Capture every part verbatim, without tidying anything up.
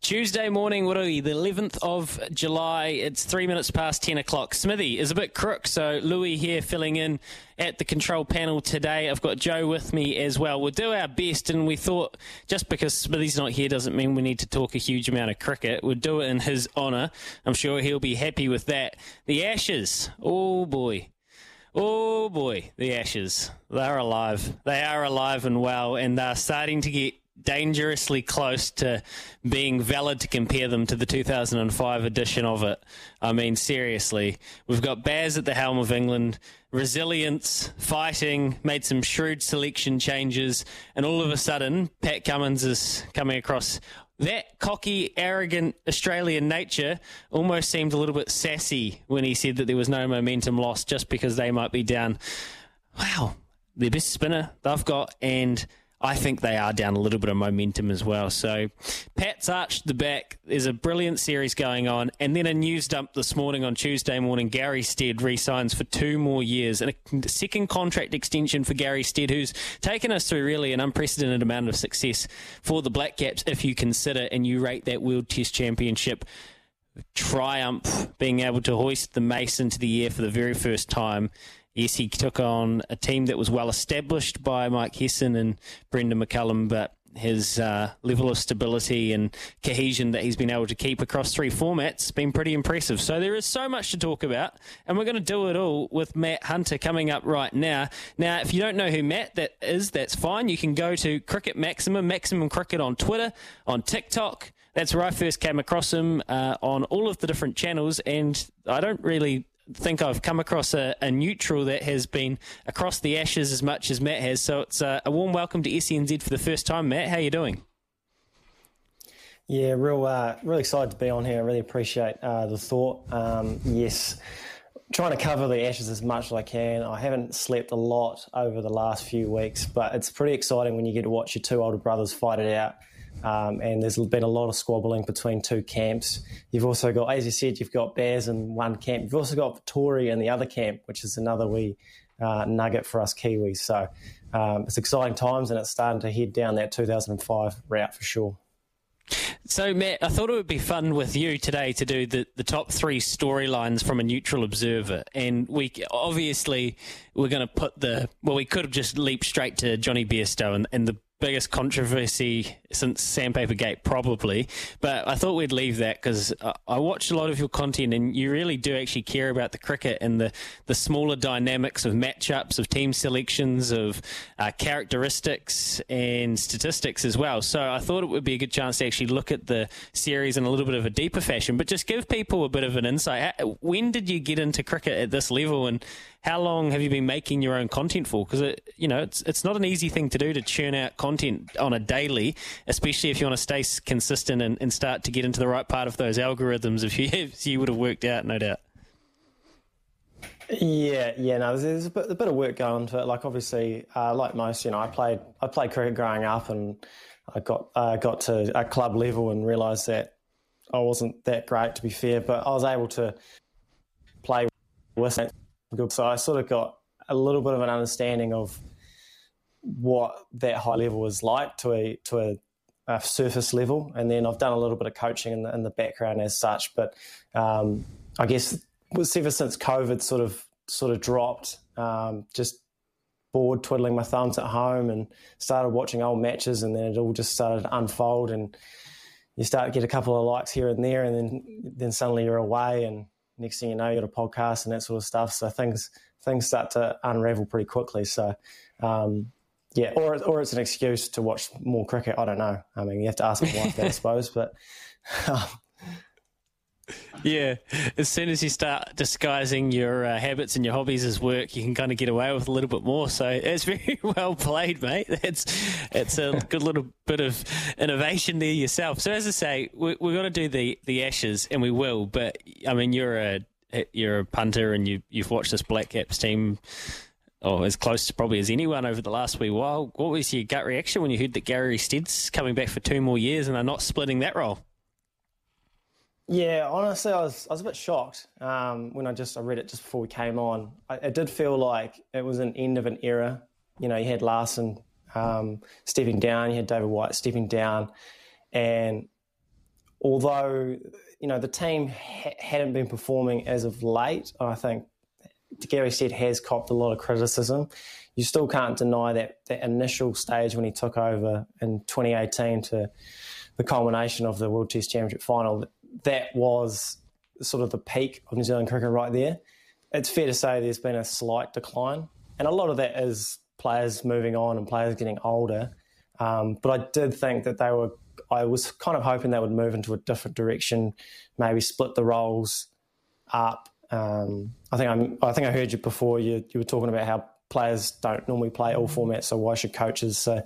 Tuesday morning, what are we, the eleventh of July, it's three minutes past ten o'clock. Smithy is a bit crook, so Louis here filling in at the control panel today. I've got Joe with me as well. We'll do our best, and we thought just because Smithy's not here doesn't mean we need to talk a huge amount of cricket. We'll do it in his honour. I'm sure he'll be happy with that. The Ashes, oh boy. Oh boy, the Ashes. They're alive. They are alive and well, and they're starting to get dangerously close to being valid to compare them to the two thousand five edition of it. I mean, seriously. We've got Baz at the helm of England. Resilience, fighting, made some shrewd selection changes, and all of a sudden, Pat Cummins is coming across. That cocky, arrogant Australian nature almost seemed a little bit sassy when he said that there was no momentum lost just because they might be down. Wow, the best spinner they've got, and I think they are down a little bit of momentum as well. So Pat's arched the back. There's a brilliant series going on. And then a news dump this morning on Tuesday morning, Gary Stead re-signs for two more years. And a second contract extension for Gary Stead, who's taken us through really an unprecedented amount of success for the Black Caps, if you consider and you rate that World Test Championship triumph, being able to hoist the mace into the air for the very first time. Yes, he took on a team that was well established by Mike Hesson and Brendan McCullum, but his uh, level of stability and cohesion that he's been able to keep across three formats has been pretty impressive. So there is so much to talk about, and we're going to do it all with Matt Hunter coming up right now. Now, if you don't know who Matt that is, that's fine. You can go to Cricket Maximum, Maximum Cricket on Twitter, on TikTok. That's where I first came across him uh, on all of the different channels, and I don't really think I've come across a, a neutral that has been across the Ashes as much as Matt has. So it's uh, a warm welcome to S N Z for the first time. Matt, how are you doing? Yeah, real, uh, really excited to be on here. I really appreciate uh, the thought. Um, yes, trying to cover the Ashes as much as I can. I haven't slept a lot over the last few weeks, but it's pretty exciting when you get to watch your two older brothers fight it out. Um, and there's been a lot of squabbling between two camps. You've also got, as you said, you've got Bears in one camp. You've also got Victoria in the other camp, which is another wee uh, nugget for us Kiwis. So um, it's exciting times, and it's starting to head down that two thousand five route for sure. So, Matt, I thought it would be fun with you today to do the, the top three storylines from a neutral observer. And we obviously we're going to put the – well, we could have just leaped straight to Johnny Bairstow and, and the – biggest controversy since Sandpaper Gate, probably. But I thought we'd leave that because I watched a lot of your content, and you really do actually care about the cricket and the, the smaller dynamics of matchups, of team selections, of uh, characteristics and statistics as well. So I thought it would be a good chance to actually look at the series in a little bit of a deeper fashion, but just give people a bit of an insight. When did you get into cricket at this level, and how long have you been making your own content for? Because it, you know, it's it's not an easy thing to do, to churn out content on a daily, especially if you want to stay consistent and, and start to get into the right part of those algorithms. If you if you would have worked out, no doubt. Yeah, yeah, no, there's, there's a, bit, a bit of work going into it. Like obviously, uh, like most, you know, I played I played cricket growing up, and I got uh, got to a club level and realised that I wasn't that great, to be fair, but I was able to play with it. So I sort of got a little bit of an understanding of what that high level is like to a to a, a surface level, and then I've done a little bit of coaching in the, in the background as such. But um, I guess ever since COVID sort of sort of dropped, um, just bored, twiddling my thumbs at home, and started watching old matches, and then it all just started to unfold, and you start to get a couple of likes here and there, and then then suddenly you're away, and next thing you know, you got a podcast and that sort of stuff. So things things start to unravel pretty quickly. So. Um, Yeah, or or it's an excuse to watch more cricket. I don't know. I mean, you have to ask my wife that, I suppose. But um, Yeah, as soon as you start disguising your uh, habits and your hobbies as work, you can kind of get away with a little bit more. So it's very well played, mate. It's, it's a good little bit of innovation there yourself. So as I say, we, we've got to do the, the Ashes, and we will. But, I mean, you're a you're a punter and you, you've watched this Black Caps team oh, as close to probably as anyone over the last wee while. What was your gut reaction when you heard that Gary Stead's coming back for two more years and they're not splitting that role? Yeah, honestly, I was I was a bit shocked um, when I just I read it just before we came on. I, it did feel like it was an end of an era. You know, you had Larson um, stepping down, you had David White stepping down, and although you know the team ha- hadn't been performing as of late, I think Gary Stead has copped a lot of criticism. You still can't deny that that initial stage when he took over in twenty eighteen to the culmination of the World Test Championship final. That was sort of the peak of New Zealand cricket right there. It's fair to say there's been a slight decline, and a lot of that is players moving on and players getting older. Um, but I did think that they were, I was kind of hoping they would move into a different direction, maybe split the roles up. Um, I think I'm, I think I heard you before, you, you were talking about how players don't normally play all formats, so why should coaches? So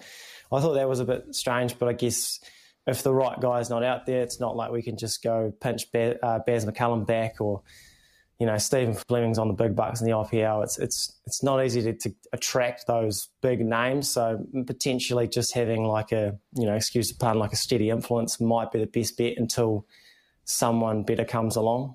I thought that was a bit strange, but I guess if the right guy's not out there, it's not like we can just go pinch Baz uh, McCullum back, or, you know, Stephen Fleming's on the big bucks in the I P L. It's it's it's not easy to, to attract those big names. So potentially just having like a, you know, excuse the pun, like a steady influence might be the best bet until someone better comes along.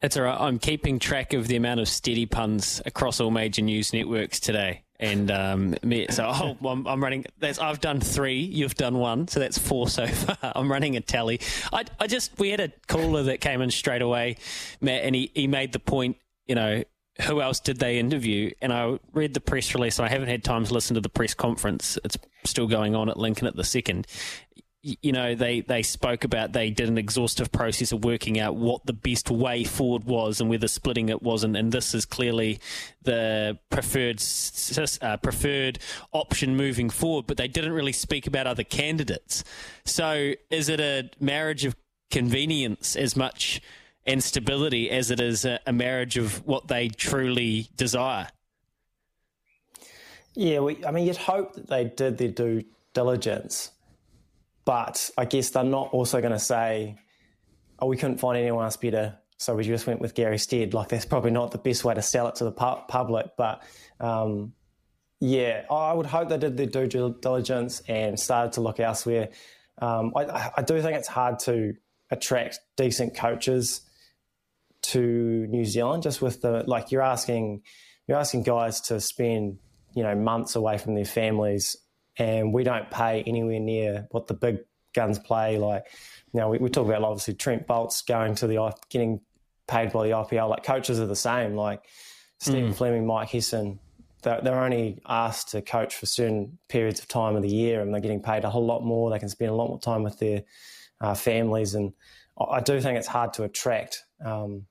That's all right. I'm keeping track of the amount of steady puns across all major news networks today. And um, so oh, I'm, I'm running. That's, I've done three. You've done one, so that's four so far. I'm running a tally. I, I just we had a caller that came in straight away, Matt, and he, he made the point. You know, who else did they interview? And I read the press release. And I haven't had time to listen to the press conference. It's still going on at Lincoln at the second. You know, they, they spoke about they did an exhaustive process of working out what the best way forward was and whether splitting it wasn't. And this is clearly the preferred uh, preferred option moving forward. But they didn't really speak about other candidates. So is it a marriage of convenience as much and stability as it is a, a marriage of what they truly desire? Yeah, we, I mean, you'd hope that they did their due diligence. But I guess they're not also going to say, oh, we couldn't find anyone else better, so we just went with Gary Stead. Like, that's probably not the best way to sell it to the pu- public. But, um, yeah, I would hope they did their due diligence and started to look elsewhere. Um, I, I do think it's hard to attract decent coaches to New Zealand just with the, like, you're asking, you're asking guys to spend, you know, months away from their families. And we don't pay anywhere near what the big guns play. Like, you know, we, we talk about obviously Trent Bolt's going to the getting paid by the I P L. Like, coaches are the same. Like Stephen mm. Fleming, Mike Hesson, they're, they're only asked to coach for certain periods of time of the year, and they're getting paid a whole lot more. They can spend a lot more time with their uh, families, and I do think it's hard to attract um,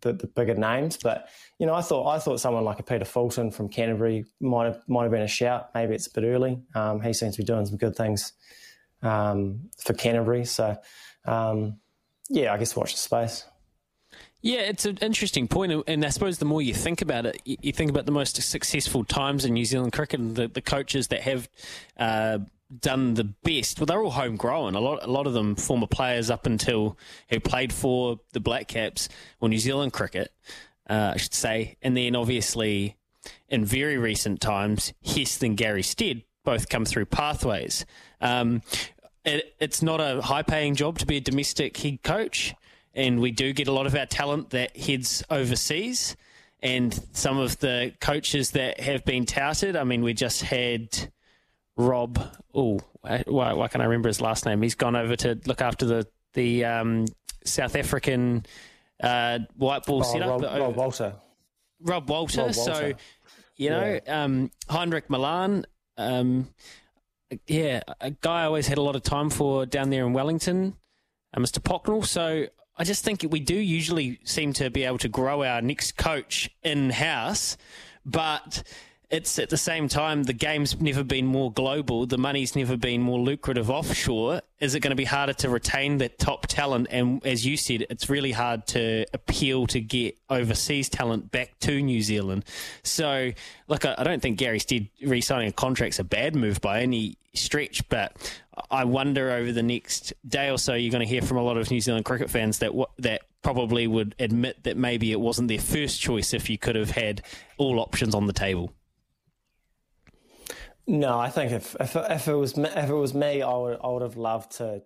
the, the bigger names. But you know, I thought I thought someone like a Peter Fulton from Canterbury might have might have been a shout. Maybe it's a bit early. Um, he seems to be doing some good things um, for Canterbury. So, um, yeah, I guess watch the space. Yeah, it's an interesting point, and I suppose the more you think about it, you think about the most successful times in New Zealand cricket and the, the coaches that have uh, done the best. Well, they're all homegrown. A lot, a lot of them former players up until who played for the Black Caps or New Zealand cricket. Uh, I should say, and then obviously in very recent times, Heston and Gary Stead both come through pathways. Um, it, it's not a high-paying job to be a domestic head coach, and we do get a lot of our talent that heads overseas, and some of the coaches that have been touted, I mean, we just had Rob, oh, why, why can't I remember his last name? He's gone over to look after the, the um, South African Uh, white ball oh, setup. Rob, Rob Walter. Rob Walter. Rob Walter. So, you know, yeah. um, Heinrich Milan, um, yeah, a guy I always had a lot of time for down there in Wellington, uh, Mister Pocknell. So I just think we do usually seem to be able to grow our next coach in-house, but it's at the same time, the game's never been more global. The money's never been more lucrative offshore. Is it going to be harder to retain that top talent? And as you said, it's really hard to appeal to get overseas talent back to New Zealand. So, look, I don't think Gary Stead re-signing a contract's a bad move by any stretch, but I wonder over the next day or so, you're going to hear from a lot of New Zealand cricket fans that w- that probably would admit that maybe it wasn't their first choice if you could have had all options on the table. No, I think if if, if it was if it was me, I would I would have loved to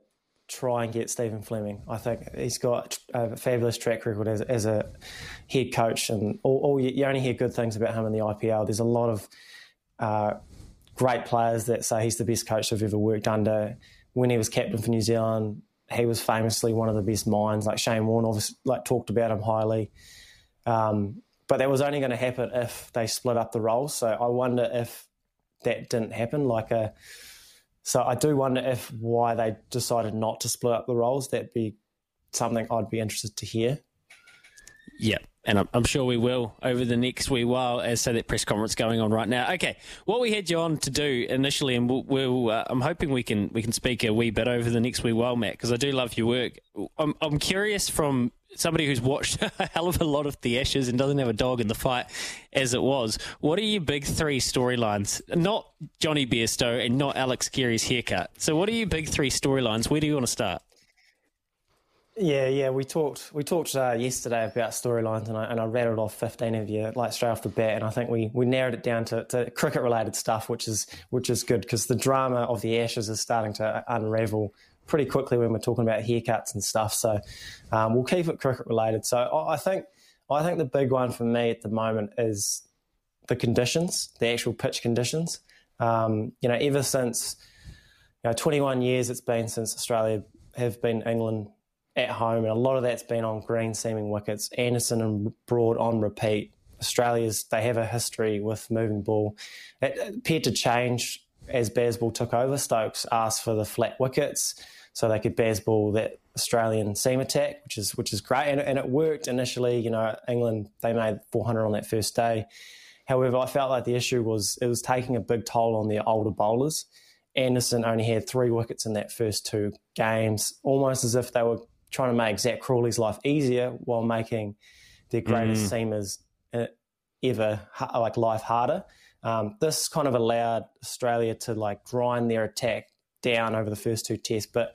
try and get Stephen Fleming. I think he's got a fabulous track record as as a head coach, and all, all you only hear good things about him in the I P L. There's a lot of uh, great players that say he's the best coach they've ever worked under. When he was captain for New Zealand, he was famously one of the best minds. Like Shane Warne, obviously, like talked about him highly. Um, but that was only going to happen if they split up the roles. So I wonder if that didn't happen. Like a, so I do wonder if why they decided not to split up the roles. That'd be something I'd be interested to hear. Yeah, and I'm, I'm sure we will over the next wee while, as so that press conference going on right now. Okay, what we had you on to do initially, and we'll, we'll uh, I'm hoping we can we can speak a wee bit over the next wee while, Matt, because I do love your work. I'm I'm curious from somebody who's watched a hell of a lot of The Ashes and doesn't have a dog in the fight as it was, what are your big three storylines? Not Johnny Bairstow and not Alex Geary's haircut. So what are your big three storylines? Where do you want to start? Yeah, yeah, we talked we talked uh, yesterday about storylines, and I and I rattled off fifteen of you like straight off the bat, and I think we, we narrowed it down to, to cricket related stuff, which is which is good because the drama of the Ashes is starting to unravel pretty quickly when we're talking about haircuts and stuff. So um, we'll keep it cricket related. So I, I think I think the big one for me at the moment is the conditions, the actual pitch conditions. Um, you know, ever since you know twenty-one years it's been since Australia have been England at home, and a lot of that's been on green seaming wickets. Anderson and Broad on repeat. Australia's, they have a history with moving ball. It appeared to change as Bazball took over. Stokes asked for the flat wickets so they could Bazball that Australian seam attack, which is which is great, and, and it worked initially. You know, England, they made four hundred on that first day. However, I felt like the issue was it was taking a big toll on their older bowlers. Anderson only had three wickets in that first two games, almost as if they were trying to make Zach Crawley's life easier while making their greatest mm. seamers ever like life harder. Um, this kind of allowed Australia to like grind their attack down over the first two tests, but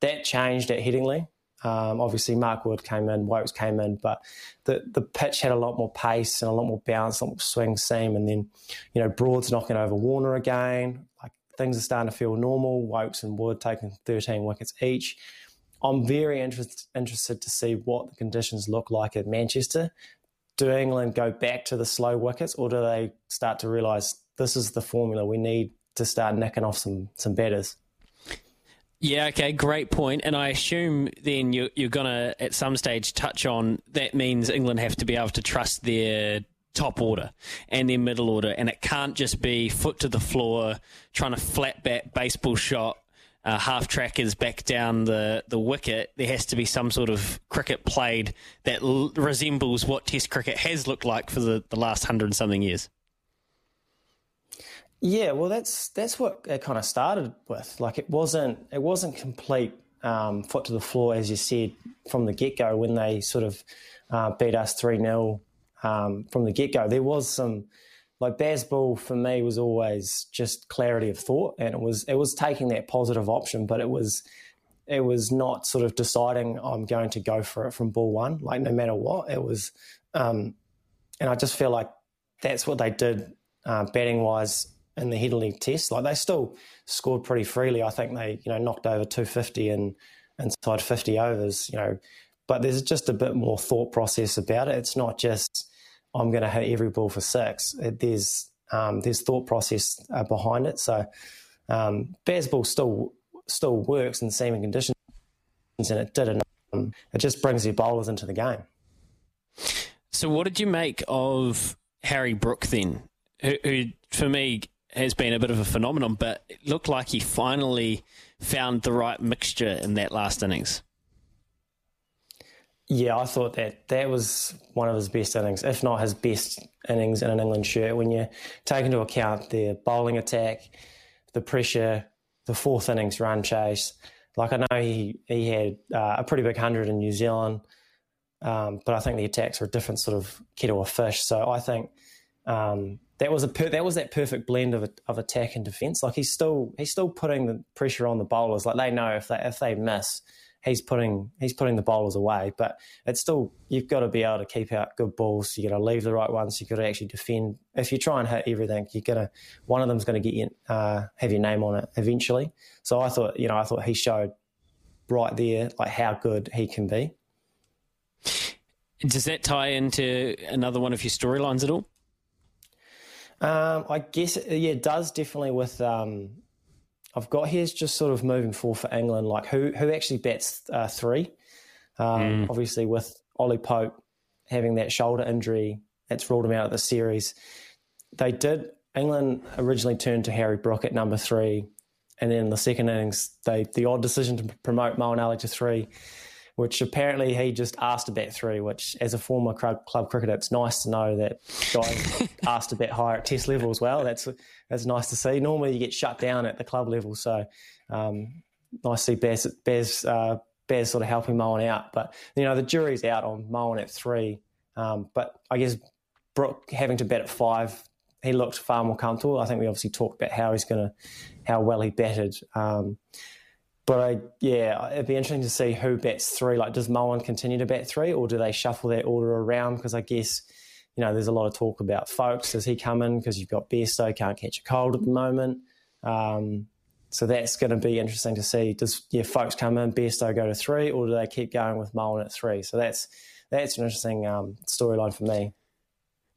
that changed at Headingley. Um, obviously, Mark Wood came in, Wokes came in, but the the pitch had a lot more pace and a lot more bounce, a lot more swing seam, and then you know Broad's knocking over Warner again. Like things are starting to feel normal. Wokes and Wood taking thirteen wickets each. I'm very interest, interested to see what the conditions look like at Manchester. Do England go back to the slow wickets, or do they start to realise this is the formula we need to start nicking off some, some batters? Yeah, okay, great point. And I assume then you, you're going to, at some stage, touch on that means England have to be able to trust their top order and their middle order, and it can't just be foot to the floor, trying to flat bat baseball shot, Uh, half trackers back down the, the wicket. There has to be some sort of cricket played that l- resembles what Test cricket has looked like for the, the last hundred and something years. Yeah, well, that's that's what it kind of started with. Like it wasn't it wasn't complete um, foot to the floor, as you said, from the get go. When they sort of uh, beat us three nil um, from the get go, there was some. Like Bazball for me was always just clarity of thought, and it was it was taking that positive option, but it was it was not sort of deciding I'm going to go for it from ball one, like no matter what. It was, um, and I just feel like that's what they did uh, batting wise in the Headingley Test. Like they still scored pretty freely. I think they you know knocked over two fifty and inside fifty overs, you know, but there's just a bit more thought process about it. It's not just I'm going to hit every ball for six. There's um, there's thought process uh, behind it. So um, Bazball still still works in seaming conditions, and it did. And um, it just brings your bowlers into the game. So what did you make of Harry Brook then, who, who for me has been a bit of a phenomenon, but it looked like he finally found the right mixture in that last innings? Yeah, I thought that that was one of his best innings, if not his best innings in an England shirt. When you take into account their bowling attack, the pressure, the fourth innings run chase. Like, I know he, he had uh, a pretty big hundred in New Zealand, um, but I think the attacks were a different sort of kettle of fish. So I think um, that was a per- that was that perfect blend of a, of attack and defence. Like, he's still he's still putting the pressure on the bowlers. Like, they know if they if they miss, he's putting he's putting the bowlers away. But it's still, you've got to be able to keep out good balls. You've got to leave the right ones. You've got to actually defend. If you try and hit everything, you're gonna one of them's going to get you uh, have your name on it eventually. So I thought, you know, I thought he showed right there like how good he can be. Does that tie into another one of your storylines at all? Um, I guess yeah, it does definitely with. Um, I've got here's just sort of moving forward for England, like who who actually bats uh, three. Um, mm. Obviously, with Ollie Pope having that shoulder injury, that's ruled him out of the series. They did. England originally turned to Harry Brook at number three, and then in the second innings, they the odd decision to promote Moeen Ali to three, which apparently he just asked to bat three. Which, as a former club, club cricketer, it's nice to know that guys asked to bat higher at Test level as well. That's that's nice to see. Normally you get shut down at the club level, so um, nice to see Baz Baz, uh, Baz sort of helping Moeen out. But you know the jury's out on Moeen at three. Um, but I guess Brook having to bat at five, he looked far more comfortable. I think we obviously talked about how he's going to how well he batted. Um, But, I, yeah, it'd be interesting to see who bats three. Like, does Moeen continue to bat three, or do they shuffle that order around? Because I guess, you know, there's a lot of talk about Folks. Does he come in? Because you've got Bairstow, can't catch a cold at the moment. Um, so that's going to be interesting to see. Does, yeah, Folks come in, Bairstow go to three, or do they keep going with Moeen at three? So that's that's an interesting um, storyline for me.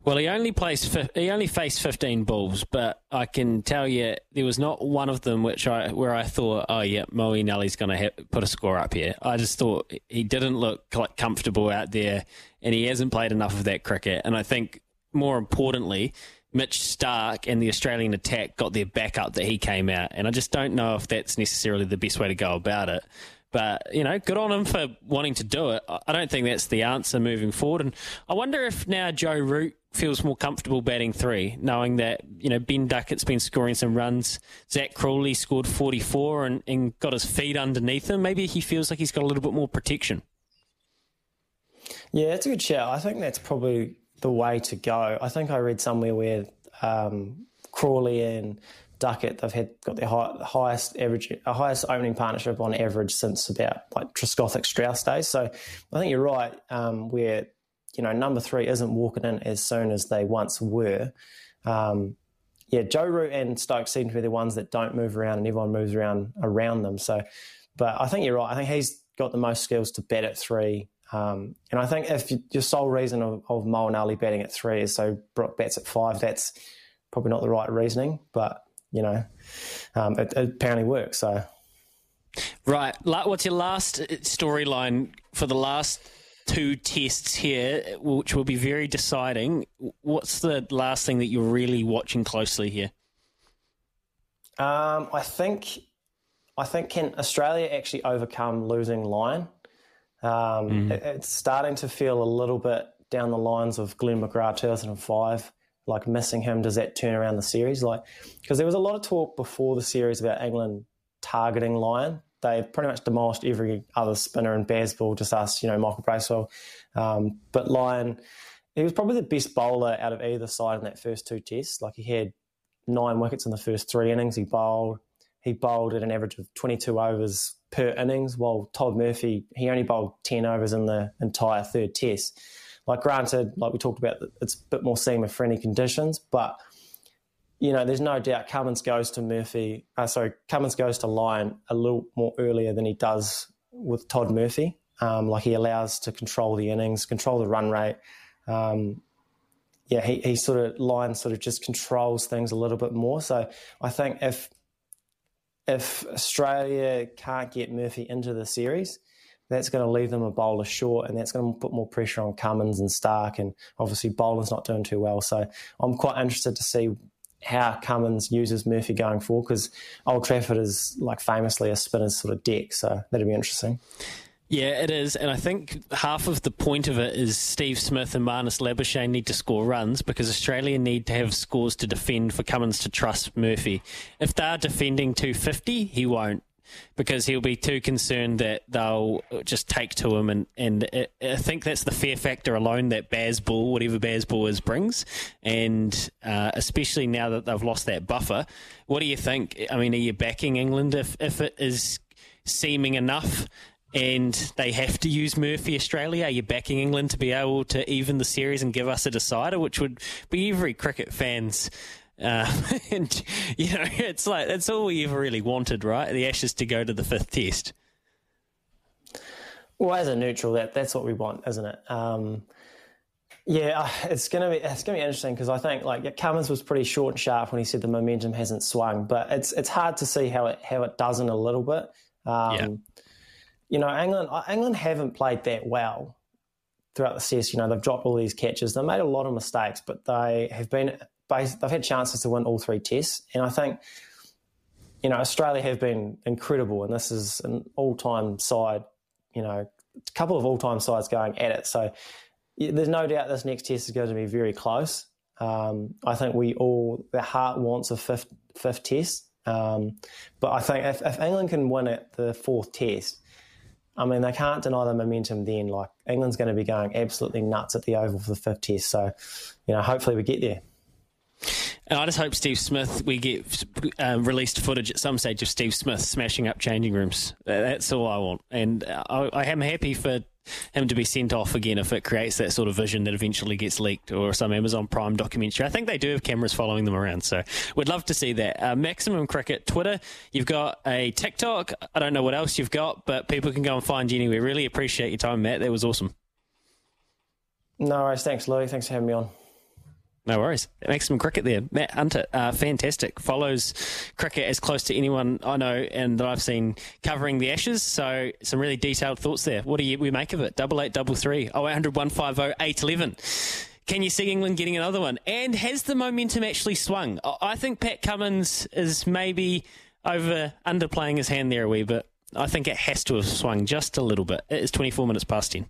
Well, he only placed he only faced fifteen balls, but I can tell you there was not one of them which I where I thought, oh yeah, Moeen Ali's going to ha- put a score up here. I just thought he didn't look comfortable out there, and he hasn't played enough of that cricket. And I think more importantly, Mitch Stark and the Australian attack got their back up that he came out, and I just don't know if that's necessarily the best way to go about it. But, you know, good on him for wanting to do it. I don't think that's the answer moving forward. And I wonder if now Joe Root feels more comfortable batting three, knowing that, you know, Ben Duckett's been scoring some runs. Zach Crawley scored forty-four and, and got his feet underneath him. Maybe he feels like he's got a little bit more protection. Yeah, that's a good shout. I think that's probably the way to go. I think I read somewhere where um, Crawley and Duckett, they've had got their high, highest average, uh, highest opening partnership on average since about like Trescothick Strauss days. So I think you're right. Um, where you know number three isn't walking in as soon as they once were. Um, yeah, Joe Root and Stokes seem to be the ones that don't move around, and everyone moves around around them. So, but I think you're right. I think he's got the most skills to bat at three. Um, and I think if you, your sole reason of, of Moeen Ali batting at three is so Brook bats at five, that's probably not the right reasoning, but. You know, um, it, it apparently works. So, right. What's your last storyline for the last two tests here, which will be very deciding? What's the last thing that you're really watching closely here? Um, I think, I think can Australia actually overcome losing Lyon? Um, mm. it, it's starting to feel a little bit down the lines of Glenn McGrath two thousand five. Like missing him, does that turn around the series? Like, because there was a lot of talk before the series about England targeting Lyon. They pretty much demolished every other spinner in Bazball, just us, you know, Michael Bracewell. Um, but Lyon, he was probably the best bowler out of either side in that first two tests. Like, he had nine wickets in the first three innings. He bowled. He bowled at an average of twenty-two overs per innings, while Todd Murphy, he only bowled ten overs in the entire third test. Like, granted, like we talked about, it's a bit more seamer-friendly conditions, but, you know, there's no doubt Cummins goes to Murphy, uh, sorry, Cummins goes to Lyon a little more earlier than he does with Todd Murphy. Um, like, he allows to control the innings, control the run rate. Um, yeah, he, he sort of, Lyon sort of just controls things a little bit more. So I think if if Australia can't get Murphy into the series, that's going to leave them a bowler short, and that's going to put more pressure on Cummins and Stark, and obviously bowling's not doing too well. So I'm quite interested to see how Cummins uses Murphy going forward, because Old Trafford is like famously a spinner's sort of deck, so that'll be interesting. Yeah, it is, and I think half of the point of it is Steve Smith and Marnus Labuschagne need to score runs because Australia need to have scores to defend for Cummins to trust Murphy. If they're defending two fifty, he won't, because he'll be too concerned that they'll just take to him, and, and I think that's the fear factor alone that Bazball, whatever Bazball is, brings, and uh, especially now that they've lost that buffer. What do you think? I mean, are you backing England if, if it is seeming enough and they have to use Murphy, Australia? Are you backing England to be able to even the series and give us a decider, which would be every cricket fan's, uh, and, you know, it's like, that's all we ever really wanted, right? The Ashes to go to the fifth test. Well, as a neutral, that that's what we want, isn't it? Um, yeah, it's gonna be it's gonna be interesting because I think like Cummins was pretty short and sharp when he said the momentum hasn't swung, but it's it's hard to see how it how it doesn't a little bit. Um, yeah. You know, England England haven't played that well throughout the series. You know, they've dropped all these catches. They made a lot of mistakes, but they have been they've had chances to win all three tests. And I think, you know, Australia have been incredible, and this is an all-time side, you know, a couple of all-time sides going at it. So there's no doubt this next test is going to be very close. Um, I think we all, the heart wants a fifth, fifth test. Um, but I think if, if England can win it, the fourth test, I mean, they can't deny the momentum then. Like, England's going to be going absolutely nuts at the Oval for the fifth test. So, you know, hopefully we get there. And I just hope Steve Smith, we get um, released footage at some stage of Steve Smith smashing up changing rooms. That's all I want. And I, I am happy for him to be sent off again if it creates that sort of vision that eventually gets leaked, or some Amazon Prime documentary. I think they do have cameras following them around, so we'd love to see that. Uh, Maximum Cricket Twitter, you've got a TikTok. I don't know what else you've got, but people can go and find you anywhere. Really appreciate your time, Matt. That was awesome. No worries. Thanks, Louis. Thanks for having me on. No worries. Maximum Cricket there. Matt Hunter, uh, fantastic. Follows cricket as close to anyone I know and that I've seen covering the Ashes. So some really detailed thoughts there. What do you we make of it? Double eight double three oh eight hundred one five oh eight eleven. Can you see England getting another one? And has the momentum actually swung? I think Pat Cummins is maybe over underplaying his hand there a wee bit. I think it has to have swung just a little bit. It is twenty four minutes past ten.